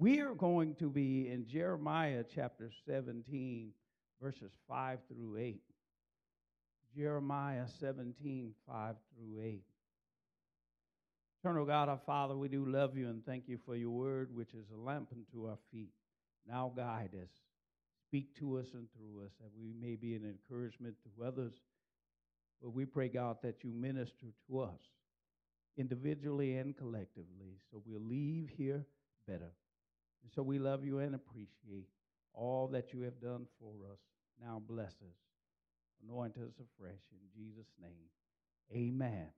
We are going to be in Jeremiah chapter 17, verses 5 through 8. Jeremiah 17, 5 through 8. Eternal God, our Father, we do love you and thank you for your word, which is a lamp unto our feet. Now guide us. Speak to us and through us, that we may be an encouragement to others. But we pray, God, that you minister to us individually and collectively, so we'll leave here better. And so we love you and appreciate all that you have done for us. Now bless us. Anoint us afresh in Jesus' name. Amen.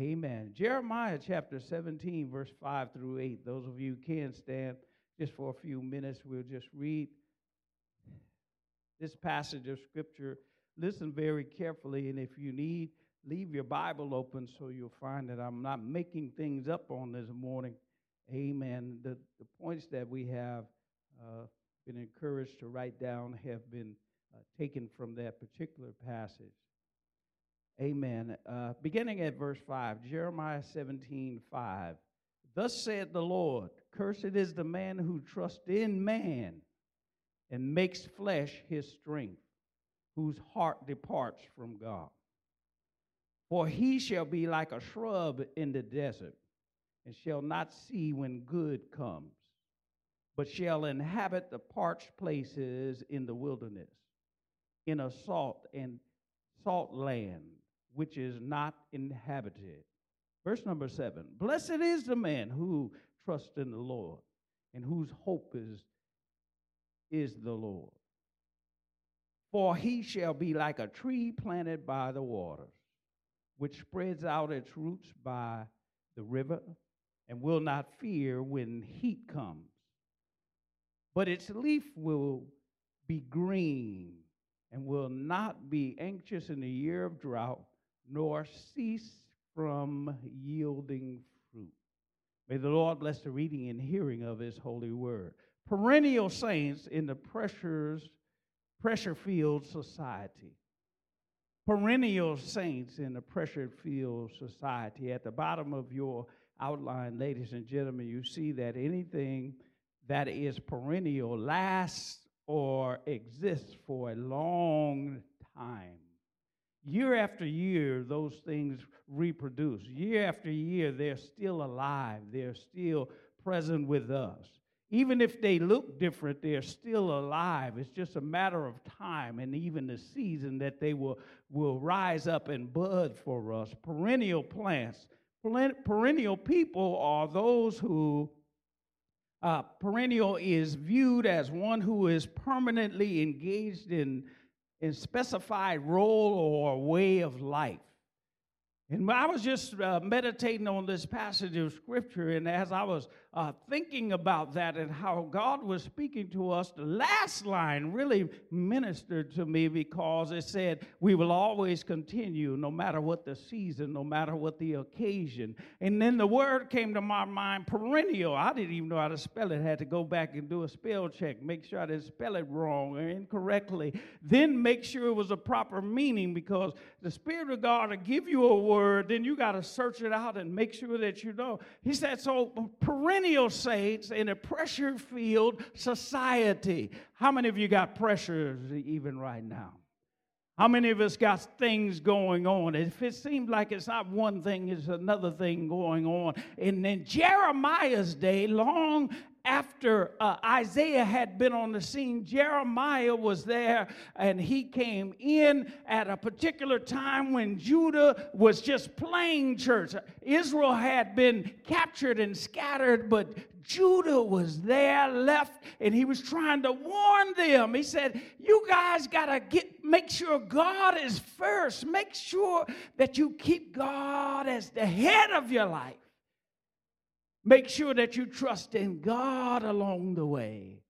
Amen. Jeremiah chapter 17, verse 5 through 8. Those of you who can stand just for a few minutes, we'll just read this passage of Scripture. Listen very carefully, and if you need, leave your Bible open so you'll find that I'm not making things up on this morning. Amen. The points that we have been encouraged to write down have been taken from that particular passage. Amen. Beginning at verse 5, Jeremiah 17, 5. Thus said the Lord, cursed is the man who trusts in man and makes flesh his strength, whose heart departs from God. For he shall be like a shrub in the desert, and shall not see when good comes, but shall inhabit the parched places in the wilderness, in a salt land, which is not inhabited. Verse number 7, blessed is the man who trusts in the Lord, and whose hope is the Lord. For he shall be like a tree planted by the waters, which spreads out its roots by the river, and will not fear when heat comes. But its leaf will be green, and will not be anxious in the year of drought, nor cease from yielding fruit. May the Lord bless the reading and hearing of his holy word. Perennial saints in the pressure-filled society. Perennial saints in a pressure-filled society. At the bottom of your outline, ladies and gentlemen, you see that anything that is perennial lasts or exists for a long time. Year after year, those things reproduce. Year after year, they're still alive. They're still present with us. Even if they look different, they're still alive. It's just a matter of time and even the season that they will rise up and bud for us. Perennial plants. Perennial people are those who, perennial is viewed as one who is permanently engaged in specified role or way of life. And I was just meditating on this passage of Scripture, and as I was thinking about that and how God was speaking to us, the last line really ministered to me because it said, we will always continue no matter what the season, no matter what the occasion. And then the word came to my mind, perennial. I didn't even know how to spell it. I had to go back and do a spell check, make sure I didn't spell it wrong or incorrectly. Then make sure it was a proper meaning, because the Spirit of God will give you a word, then you got to search it out and make sure that you know. He said, so perennial saints in a pressure-filled society. How many of you got pressures even right now? How many of us got things going on? If it seems like it's not one thing, it's another thing going on. And in Jeremiah's day, long after Isaiah had been on the scene, Jeremiah was there, and he came in at a particular time when Judah was just playing church. Israel had been captured and scattered, but Judah was there, left, and he was trying to warn them. He said, you guys got to make sure God is first. Make sure that you keep God as the head of your life. Make sure that you trust in God along the way.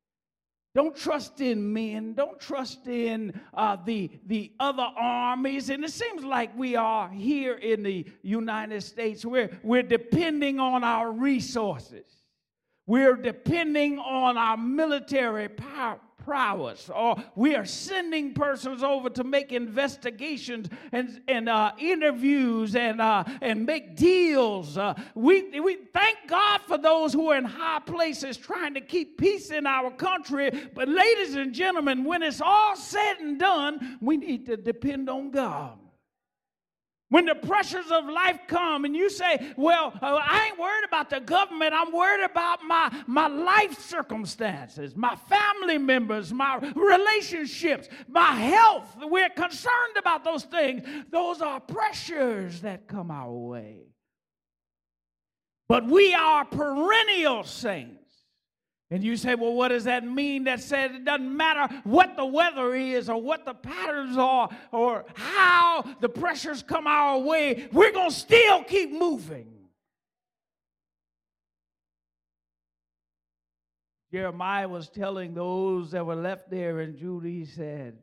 Don't trust in men. Don't trust in the other armies. And it seems like we are here in the United States where we're depending on our resources. We're depending on our military power. prowess, or we are sending persons over to make investigations and interviews and make deals. We thank God for those who are in high places trying to keep peace in our country. But ladies and gentlemen, when it's all said and done, we need to depend on God. When the pressures of life come and you say, well, I ain't worried about the government. I'm worried about my life circumstances, my family members, my relationships, my health. We're concerned about those things. Those are pressures that come our way. But we are perennial saints. And you say, well, what does that mean? That says it doesn't matter what the weather is or what the patterns are or how the pressures come our way. We're going to still keep moving. Jeremiah was telling those that were left there in Judah, he said,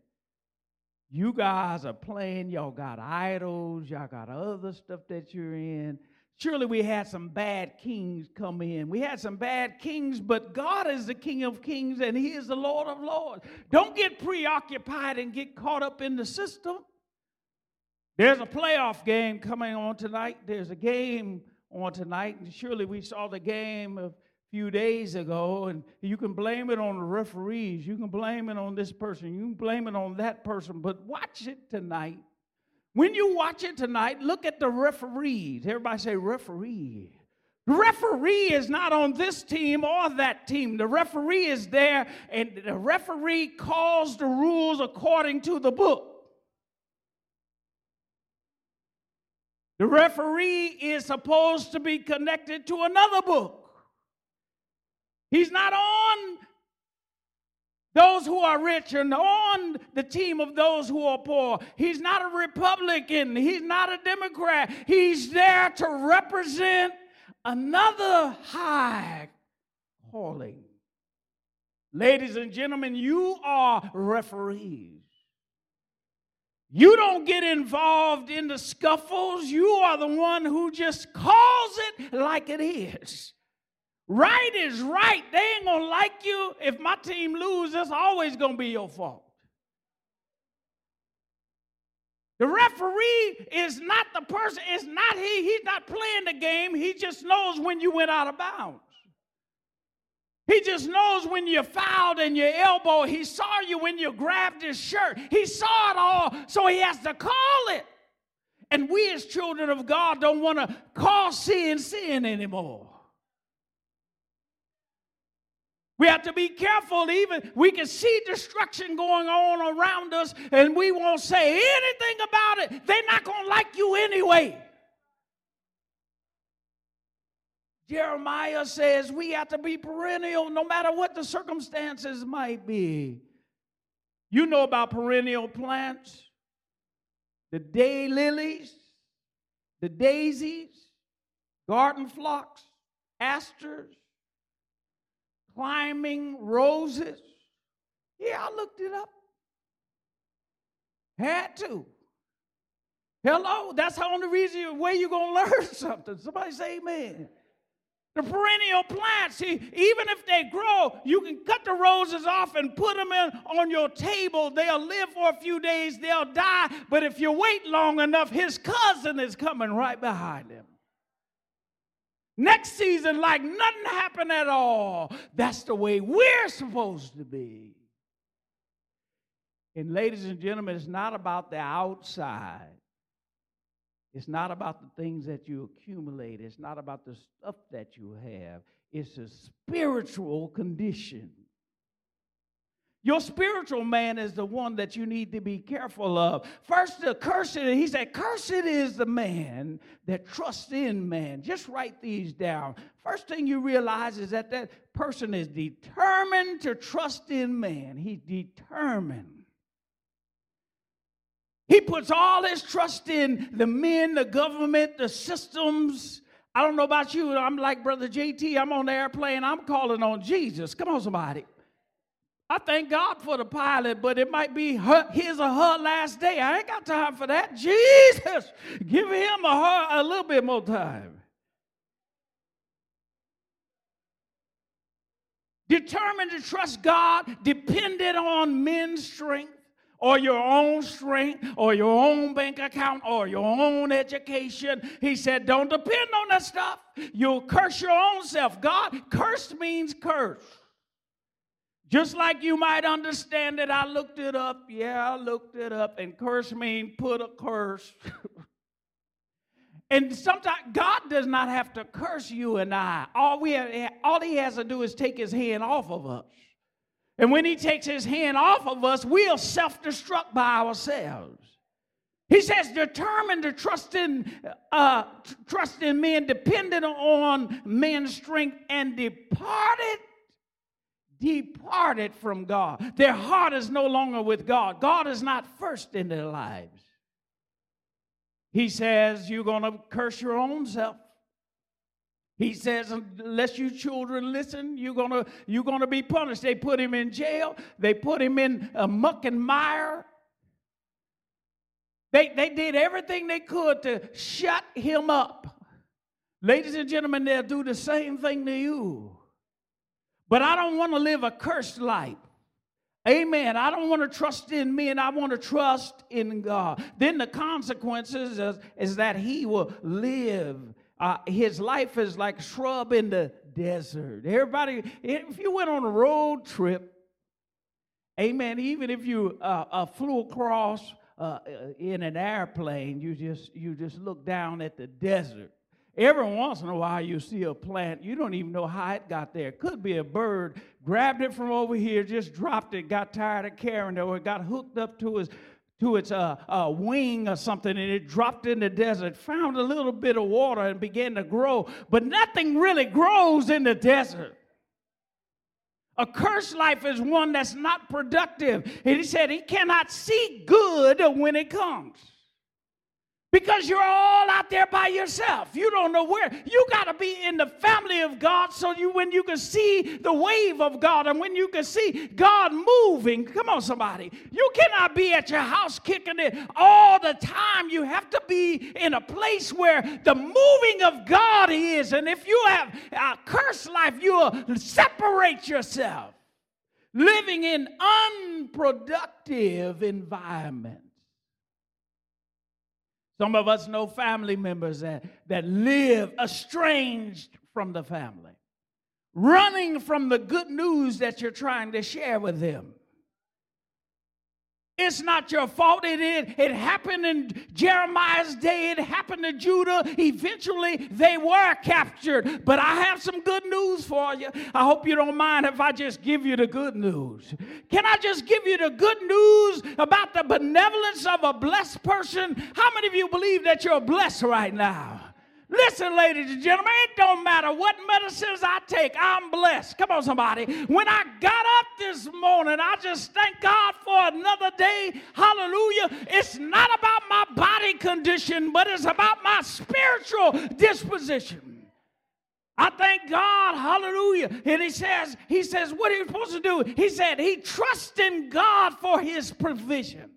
you guys are playing. Y'all got idols. Y'all got other stuff that you're in. Surely we had some bad kings come in. We had some bad kings, but God is the King of Kings and He is the Lord of Lords. Don't get preoccupied and get caught up in the system. There's a playoff game coming on tonight. There's a game on tonight. And surely we saw the game a few days ago, and you can blame it on the referees. You can blame it on this person. You can blame it on that person, but watch it tonight. When you watch it tonight, look at the referees. Everybody say referee. The referee is not on this team or that team. The referee is there, and the referee calls the rules according to the book. The referee is supposed to be connected to another book. He's not on those who are rich and on the team of those who are poor. He's not a Republican. He's not a Democrat. He's there to represent another high calling. Ladies and gentlemen, you are referees. You don't get involved in the scuffles. You are the one who just calls it like it is. Right is right. They ain't going to like you. If my team loses, it's always going to be your fault. The referee is not the person. It's not he. He's not playing the game. He just knows when you went out of bounds. He just knows when you fouled in your elbow. He saw you when you grabbed his shirt. He saw it all, so he has to call it. And we as children of God don't want to call sin sin anymore. We have to be careful. Even we can see destruction going on around us, and we won't say anything about it. They're not going to like you anyway. Jeremiah says we have to be perennial no matter what the circumstances might be. You know about perennial plants, the day lilies, the daisies, garden phlox, asters, climbing roses. Yeah, I looked it up. Had to. Hello, that's the only reason way you're going to learn something. Somebody say amen. The perennial plants, see, even if they grow, you can cut the roses off and put them in on your table. They'll live for a few days, they'll die, but if you wait long enough, his cousin is coming right behind him. Next season, like nothing happened at all. That's the way we're supposed to be. And ladies and gentlemen, it's not about the outside. It's not about the things that you accumulate. It's not about the stuff that you have. It's a spiritual condition. Your spiritual man is the one that you need to be careful of. First, the cursed, he said, cursed is the man that trusts in man. Just write these down. First thing you realize is that that person is determined to trust in man. He's determined. He puts all his trust in the men, the government, the systems. I don't know about you. I'm like Brother JT. I'm on the airplane. I'm calling on Jesus. Come on, somebody. I thank God for the pilot, but it might be his or her last day. I ain't got time for that. Jesus, give him or her a little bit more time. Determined to trust God depended on men's strength or your own strength or your own bank account or your own education. He said, don't depend on that stuff. You'll curse your own self. God, cursed means curse. Just like you might understand it, I looked it up. Yeah, I looked it up. And curse means put a curse. And sometimes God does not have to curse you and I. All he has to do is take his hand off of us. And when he takes his hand off of us, we'll self-destruct by ourselves. He says, determined to trust in men, dependent on men's strength, and departed from God. Their heart is no longer with God. God is not first in their lives. He says, you're going to curse your own self. He says, unless you children listen, you're going to be punished. They put him in jail. They put him in muck and mire. They did everything they could to shut him up. Ladies and gentlemen, they'll do the same thing to you. But I don't want to live a cursed life. Amen. I don't want to trust in men. I want to trust in God. Then the consequences is that he will live. His life is like a shrub in the desert. Everybody, if you went on a road trip, amen, even if you flew across in an airplane, you just look down at the desert. Every once in a while you see a plant, you don't even know how it got there. It could be a bird, grabbed it from over here, just dropped it, got tired of carrying it, or it got hooked up to its wing or something, and it dropped in the desert, found a little bit of water and began to grow. But nothing really grows in the desert. A cursed life is one that's not productive. And he said he cannot see good when it comes. Because you're all out there by yourself. You don't know where. You got to be in the family of God when you can see the wave of God and when you can see God moving. Come on, somebody. You cannot be at your house kicking it all the time. You have to be in a place where the moving of God is. And if you have a cursed life, you'll separate yourself, living in unproductive environments. Some of us know family members that live estranged from the family, running from the good news that you're trying to share with them. It's not your fault. It happened in Jeremiah's day. It happened to Judah. Eventually, they were captured. But I have some good news for you. I hope you don't mind if I just give you the good news. Can I just give you the good news about the benevolence of a blessed person? How many of you believe that you're blessed right now? Listen, ladies and gentlemen, it don't matter what medicines I take, I'm blessed. Come on, somebody. When I got up this morning, I just thank God for another day. Hallelujah. It's not about my body condition, but it's about my spiritual disposition. I thank God. Hallelujah. And he says, what are you supposed to do? He said, he trusts in God for his provision.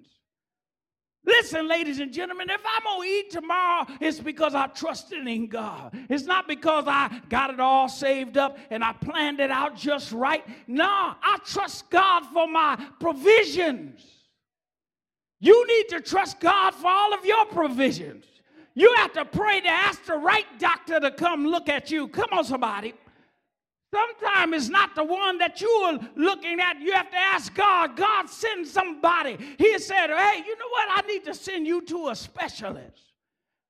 Listen, ladies and gentlemen, if I'm going to eat tomorrow, it's because I trusted in God. It's not because I got it all saved up and I planned it out just right. No, I trust God for my provisions. You need to trust God for all of your provisions. You have to pray to ask the right doctor to come look at you. Come on, somebody. Sometimes it's not the one that you are looking at. You have to ask God. God, send somebody. He said, hey, you know what? I need to send you to a specialist.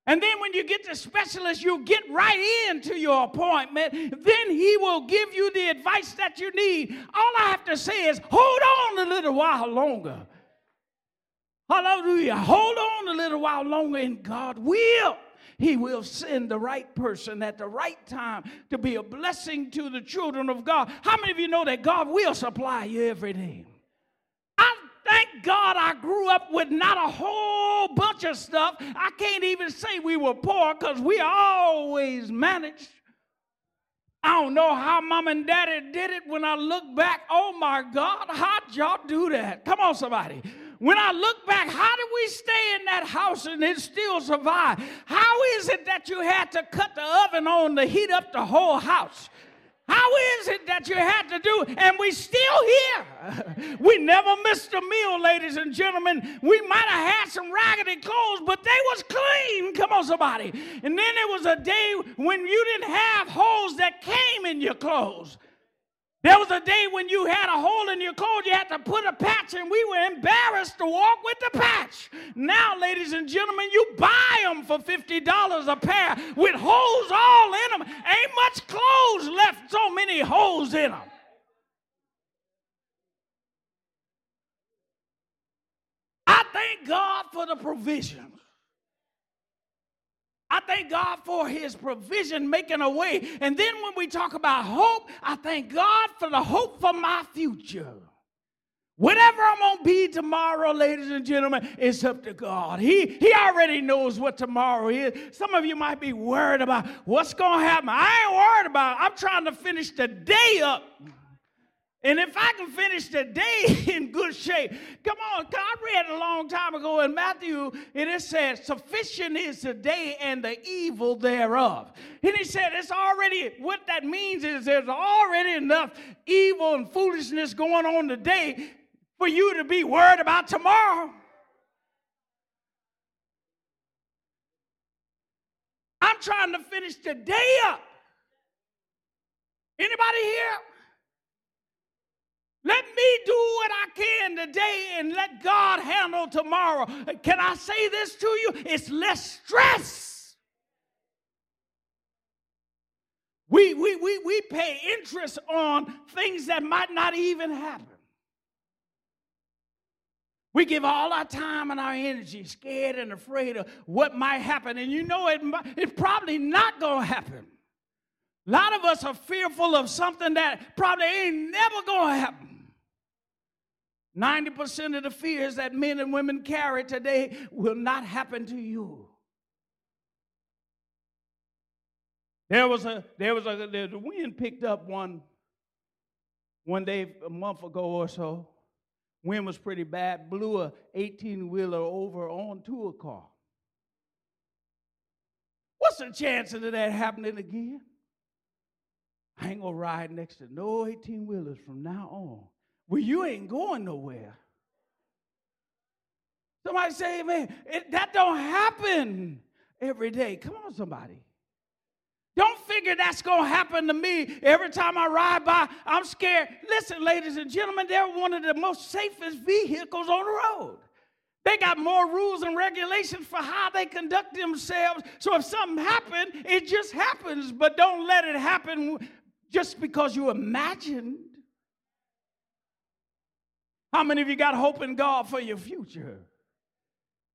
And then when you get to specialist, you get right into your appointment. Then he will give you the advice that you need. All I have to say is, hold on a little while longer. Hallelujah. Hold on a little while longer, and God will. He will send the right person at the right time to be a blessing to the children of God. How many of you know that God will supply you every day? I thank God I grew up with not a whole bunch of stuff. I can't even say we were poor because we always managed. I don't know how Mom and Daddy did it. When I look back, oh my God, how'd y'all do that? Come on, somebody. When I look back, how did we stay in that house and it still survive? How is it that you had to cut the oven on to heat up the whole house? How is it that you had to do, and we still here? We never missed a meal, ladies and gentlemen. We might have had some raggedy clothes, but they was clean. Come on, somebody. And then there was a day when you didn't have holes that came in your clothes. There was a day when you had a hole in your clothes, you had to put a patch, and we were embarrassed to walk with the patch. Now, ladies and gentlemen, you buy them for $50 a pair with holes all in them. Ain't much clothes left, so many holes in them. I thank God for the provision. I thank God for his provision making a way. And then when we talk about hope, I thank God for the hope for my future. Whatever I'm going to be tomorrow, ladies and gentlemen, it's up to God. He already knows what tomorrow is. Some of you might be worried about what's going to happen. I ain't worried about it. I'm trying to finish the day up. And if I can finish the day in good shape, come on, I read a long time ago in Matthew, and it says, sufficient is the day and the evil thereof. And he said, it's already, what that means is there's already enough evil and foolishness going on today for you to be worried about tomorrow. I'm trying to finish the day up. Anybody here? Let me do what I can today and let God handle tomorrow. Can I say this to you? It's less stress. We pay interest on things that might not even happen. We give all our time and our energy, scared and afraid of what might happen. And you know it's probably not going to happen. A lot of us are fearful of something that probably ain't never going to happen. 90% of the fears that men and women carry today will not happen to you. The wind picked up one day a month ago or so. Wind was pretty bad. Blew a 18-wheeler over onto a car. What's the chances of that happening again? I ain't going to ride next to no 18-wheelers from now on. Well, you ain't going nowhere. Somebody say, man, that don't happen every day. Come on, somebody. Don't figure that's going to happen to me every time I ride by. I'm scared. Listen, ladies and gentlemen, they're one of the most safest vehicles on the road. They got more rules and regulations for how they conduct themselves. So if something happened, it just happens. But don't let it happen just because you imagined. How many of you got hope in God for your future?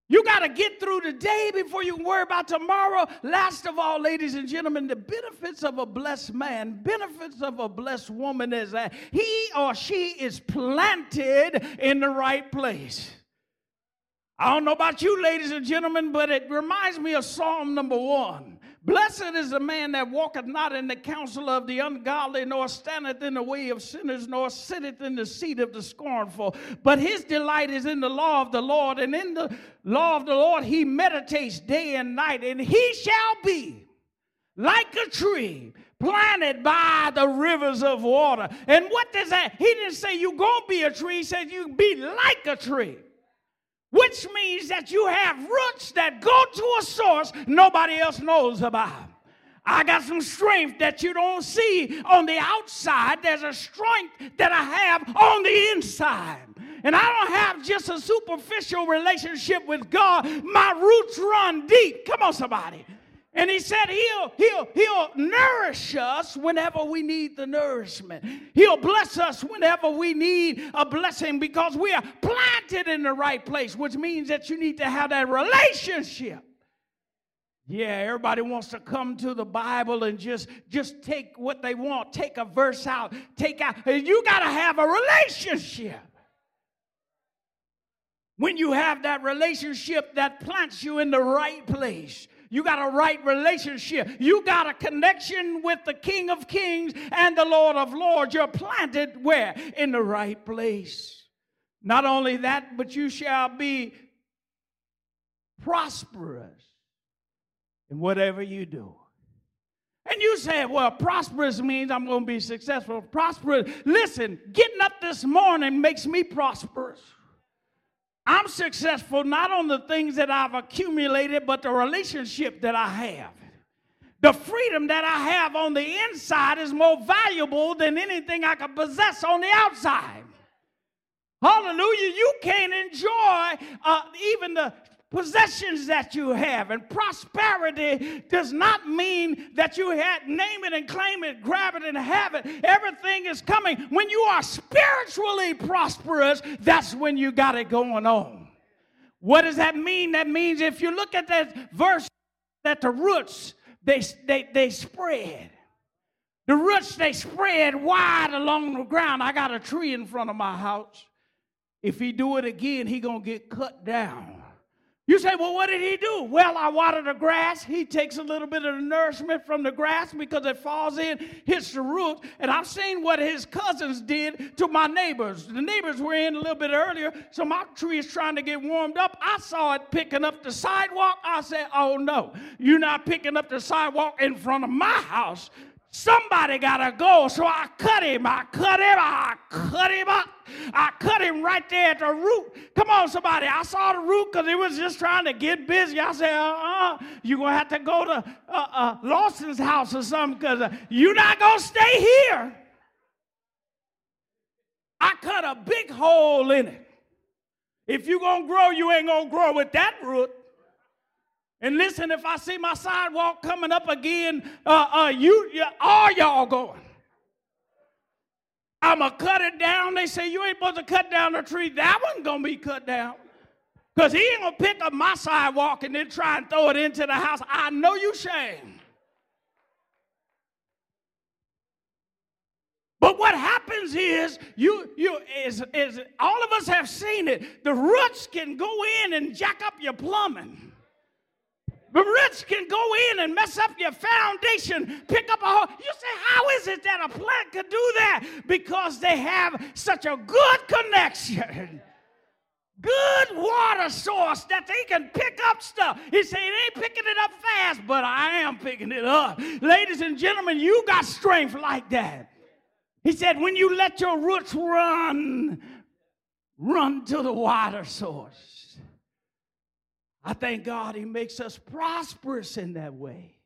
You got to get through today before you worry about tomorrow. Last of all, ladies and gentlemen, the benefits of a blessed man, benefits of a blessed woman is that he or she is planted in the right place. I don't know about you, ladies and gentlemen, but it reminds me of Psalm number 1. Blessed is the man that walketh not in the counsel of the ungodly, nor standeth in the way of sinners, nor sitteth in the seat of the scornful. But his delight is in the law of the Lord, and in the law of the Lord he meditates day and night, and he shall be like a tree planted by the rivers of water. And what does that? He didn't say you're going to be a tree. He said you be like a tree. Which means that you have roots that go to a source nobody else knows about. I got some strength that you don't see on the outside. There's a strength that I have on the inside. And I don't have just a superficial relationship with God. My roots run deep. Come on, somebody. And he said he'll nourish us whenever we need the nourishment. He'll bless us whenever we need a blessing because we are planted in the right place, which means that you need to have that relationship. Yeah, everybody wants to come to the Bible and just take what they want, take a verse out, take out. You got to have a relationship. When you have that relationship, that plants you in the right place. You got a right relationship. You got a connection with the King of Kings and the Lord of Lords. You're planted where? In the right place. Not only that, but you shall be prosperous in whatever you do. And When you say, well, prosperous means I'm going to be successful, prosperous. Listen, getting up this morning makes me prosperous. I'm successful not on the things that I've accumulated, but the relationship that I have. The freedom that I have on the inside is more valuable than anything I could possess on the outside. Hallelujah. You can't enjoy even the possessions that you have. And prosperity does not mean that you had name it and claim it, grab it and have it. Everything is coming. When you are spiritually prosperous, that's when you got it going on. What does that mean? That means if you look at that verse, that the roots, they spread. The roots, they spread wide along the ground. I got a tree in front of my house. If he do it again, he going to get cut down. You say, well, what did he do? Well, I watered the grass. He takes a little bit of the nourishment from the grass because it falls in, hits the root. And I've seen what his cousins did to my neighbors. The neighbors were in a little bit earlier, so my tree is trying to get warmed up. I saw it picking up the sidewalk. I said, oh, no, you're not picking up the sidewalk in front of my house. Somebody got to go, so I cut him. I cut him up. I cut him right there at the root. Come on, somebody. I saw the root because he was just trying to get busy. I said, you're going to have to go to Lawson's house or something because you're not going to stay here. I cut a big hole in it. If you're going to grow, you ain't going to grow with that root. And listen, if I see my sidewalk coming up again, all y'all going. I'm going to cut it down. They say, you ain't supposed to cut down the tree. That one's going to be cut down. Because he ain't going to pick up my sidewalk and then try and throw it into the house. I know you shame. But what happens is, you all of us have seen it. The roots can go in and jack up your plumbing. The roots can go in and mess up your foundation, pick up a hole. You say, how is it that a plant could do that? Because they have such a good connection, good water source that they can pick up stuff. He said, it ain't picking it up fast, but I am picking it up. Ladies and gentlemen, you got strength like that. He said, when you let your roots run to the water source. I thank God he makes us prosperous in that way.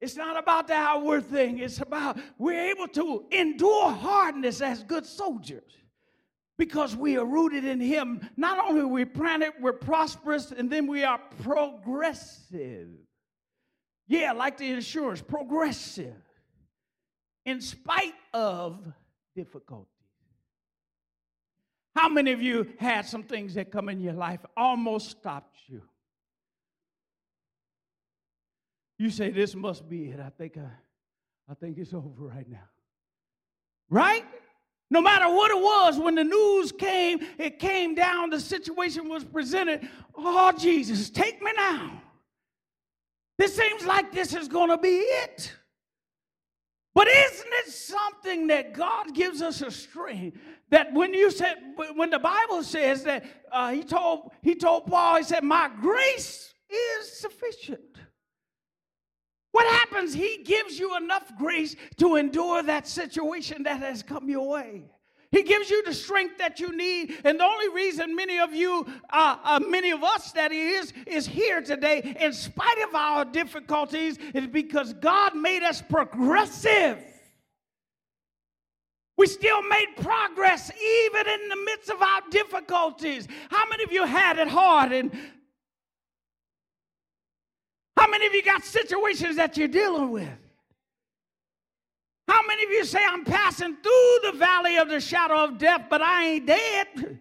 It's not about the outward thing. It's about we're able to endure hardness as good soldiers because we are rooted in him. Not only are we planted, we're prosperous, and then we are progressive. Yeah, like the insurance, progressive. In spite of difficulty. How many of you had some things that come in your life almost stopped you? You say, this must be it. I think it's over right now. Right? No matter what it was, when the news came, it came down, the situation was presented. Oh, Jesus, take me now. This seems like this is going to be it. But isn't it something that God gives us a strength that when the Bible says that he told Paul, he said, my grace is sufficient. What happens? He gives you enough grace to endure that situation that has come your way. He gives you the strength that you need. And the only reason many of us that is here today, in spite of our difficulties, is because God made us progressive. We still made progress even in the midst of our difficulties. How many of you had it hard? And how many of you got situations that you're dealing with? How many of you say, I'm passing through the valley of the shadow of death, but I ain't dead?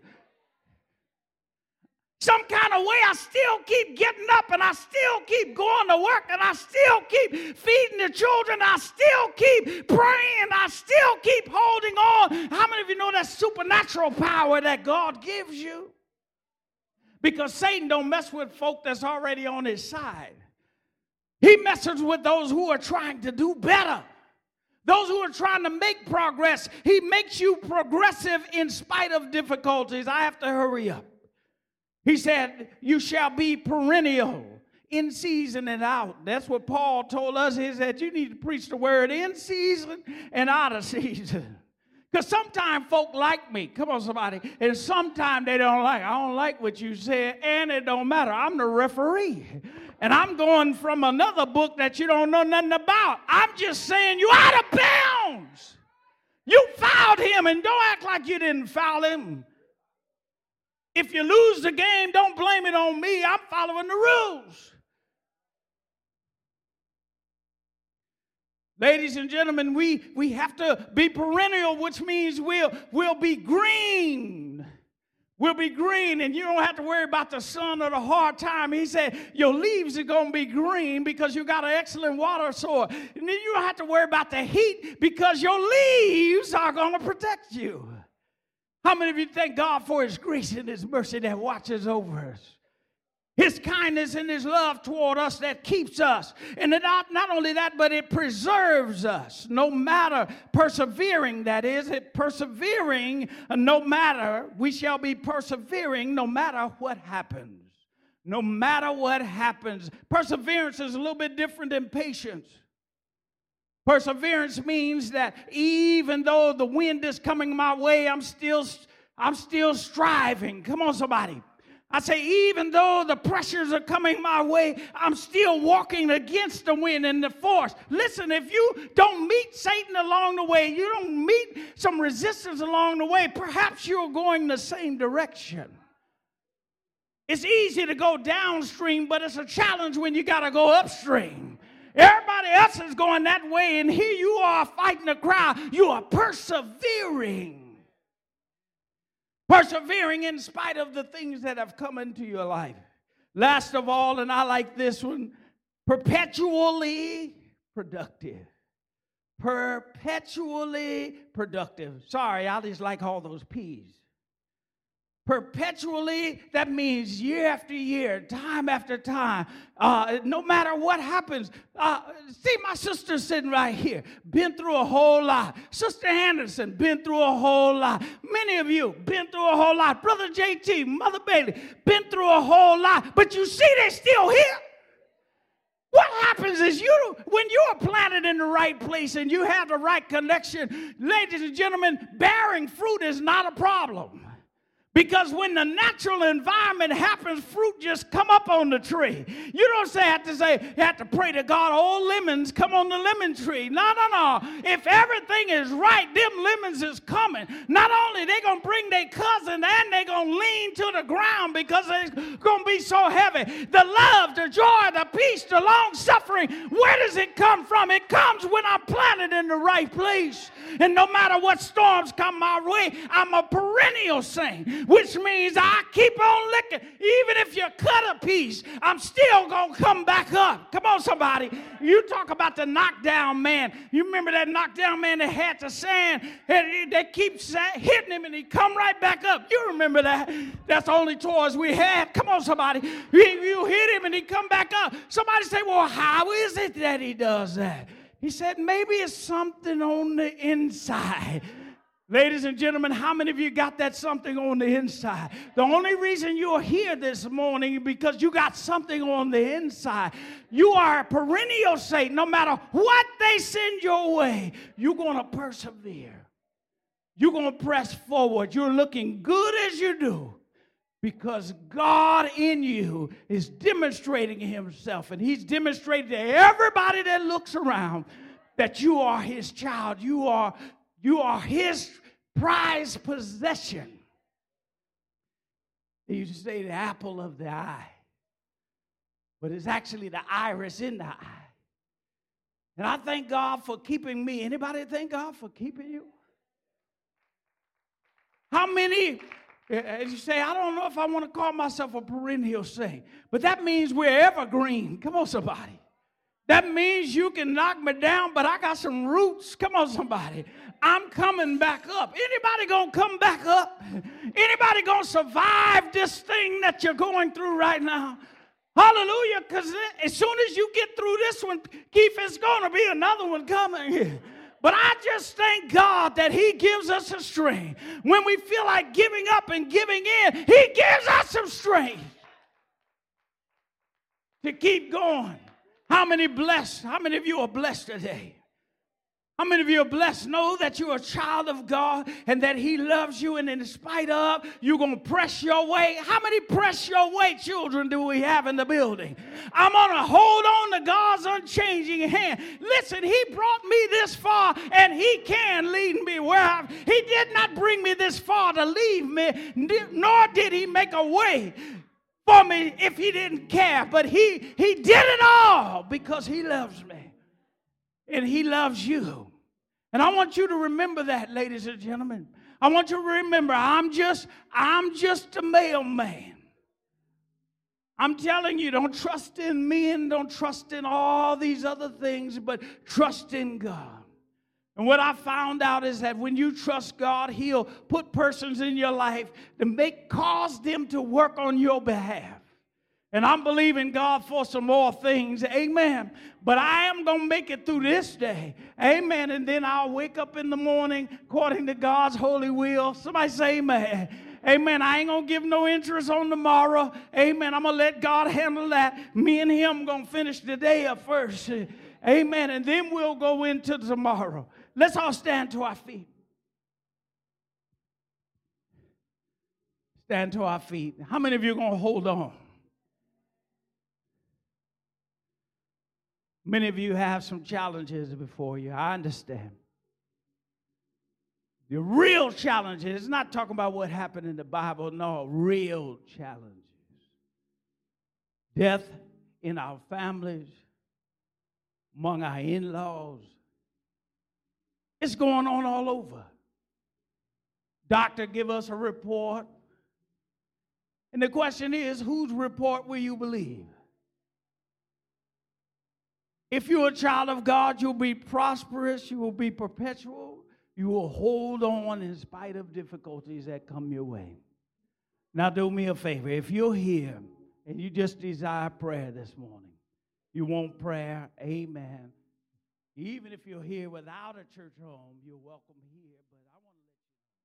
Some kind of way I still keep getting up, and I still keep going to work, and I still keep feeding the children. I still keep praying. I still keep holding on. How many of you know that supernatural power that God gives you? Because Satan don't mess with folk that's already on his side. He messes with those who are trying to do better. Those who are trying to make progress, he makes you progressive in spite of difficulties. I have to hurry up. He said, you shall be perennial, in season and out. That's what Paul told us, is that you need to preach the word in season and out of season. Because sometimes folk like me. Come on, somebody. And sometimes they don't like. I don't like what you said, and it don't matter. I'm the referee. And I'm going from another book that you don't know nothing about. I'm just saying you out of bounds. You fouled him, and don't act like you didn't foul him. If you lose the game, don't blame it on me. I'm following the rules. Ladies and gentlemen, we have to be perennial, which means we'll be green. We'll be green, and you don't have to worry about the sun or the hard time. He said, your leaves are going to be green because you got an excellent water soil. And then you don't have to worry about the heat because your leaves are going to protect you. How many of you thank God for his grace and his mercy that watches over us? His kindness and his love toward us that keeps us. And not only that, but it preserves us. No matter, persevering, that is, it persevering, no matter, we shall be persevering no matter what happens. No matter what happens. Perseverance is a little bit different than patience. Perseverance means that even though the wind is coming my way, I'm still striving. Come on, somebody. I say, even though the pressures are coming my way, I'm still walking against the wind and the force. Listen, if you don't meet Satan along the way, you don't meet some resistance along the way, perhaps you're going the same direction. It's easy to go downstream, but it's a challenge when you got to go upstream. Everybody else is going that way, and here you are fighting the crowd. You are persevering. Persevering in spite of the things that have come into your life. Last of all, and I like this one, perpetually productive. Perpetually productive. Sorry, I just like all those P's. Perpetually, that means year after year, time after time, no matter what happens. See, my sister sitting right here, been through a whole lot. Sister Anderson, been through a whole lot. Many of you, been through a whole lot. Brother JT, Mother Bailey, been through a whole lot. But you see, they're still here. What happens is when you are planted in the right place and you have the right connection, ladies and gentlemen, bearing fruit is not a problem. Because when the natural environment happens, fruit just come up on the tree. You don't have to pray to God, oh, lemons, come on the lemon tree. No. If everything is right, them lemons is coming. Not only they're going to bring their cousin and they're going to lean to the ground because it's going to be so heavy. The love, the joy, the peace, the long-suffering, where does it come from? It comes when I'm planted in the right place. And no matter what storms come my way, I'm a perennial saint. Which means I keep on licking. Even if you cut a piece, I'm still going to come back up. Come on, somebody. You talk about the knockdown man. You remember that knockdown man that had the sand, and they keep hitting him, and he come right back up. You remember that. That's the only toys we had. Come on, somebody. You hit him, and he come back up. Somebody say, well, how is it that he does that? He said, maybe it's something on the inside. Ladies and gentlemen, how many of you got that something on the inside? The only reason you're here this morning is because you got something on the inside. You are a perennial saint. No matter what they send your way, you're going to persevere. You're going to press forward. You're looking good as you do because God in you is demonstrating himself, and he's demonstrating to everybody that looks around that you are his child. You are his prize possession. They used to say the apple of the eye, but it's actually the iris in the eye. And I thank God for keeping me. Anybody thank God for keeping you? How many, as you say, I don't know if I want to call myself a perennial saint, but that means we're evergreen. Come on, somebody. That means you can knock me down, but I got some roots. Come on, somebody. I'm coming back up. Anybody gonna come back up? Anybody gonna survive this thing that you're going through right now? Hallelujah, because as soon as you get through this one, Keith, it's gonna be another one coming. But I just thank God that he gives us some strength. When we feel like giving up and giving in, he gives us some strength. to keep going. How many blessed? How many of you are blessed today? How many of you are blessed? Know that you're a child of God and that he loves you, and in spite of, you're going to press your way. How many press your way children do we have in the building? I'm going to hold on to God's unchanging hand. Listen, he brought me this far and he can lead me where he did not bring me this far to leave me, nor did he make a way for me if he didn't care. But he did it all because he loves me. And he loves you. And I want you to remember that, ladies and gentlemen. I want you to remember, I'm just a mailman. I'm telling you, don't trust in men, don't trust in all these other things, but trust in God. And what I found out is that when you trust God, he'll put persons in your life to cause them to work on your behalf. And I'm believing God for some more things. Amen. But I am going to make it through this day. Amen. And then I'll wake up in the morning according to God's holy will. Somebody say amen. Amen. I ain't going to give no interest on tomorrow. Amen. I'm going to let God handle that. Me and him going to finish the day up first. Amen. And then we'll go into tomorrow. Let's all stand to our feet. Stand to our feet. How many of you are going to hold on? Many of you have some challenges before you. I understand. The real challenges, it's not talking about what happened in the Bible, no, real challenges. Death in our families, among our in-laws. It's going on all over. Doctor give us a report. And the question is, whose report will you believe? If you're a child of God, you'll be prosperous, you will be perpetual, you will hold on in spite of difficulties that come your way. Now do me a favor, if you're here and you just desire prayer this morning, you want prayer, amen. Even if you're here without a church home, you're welcome here.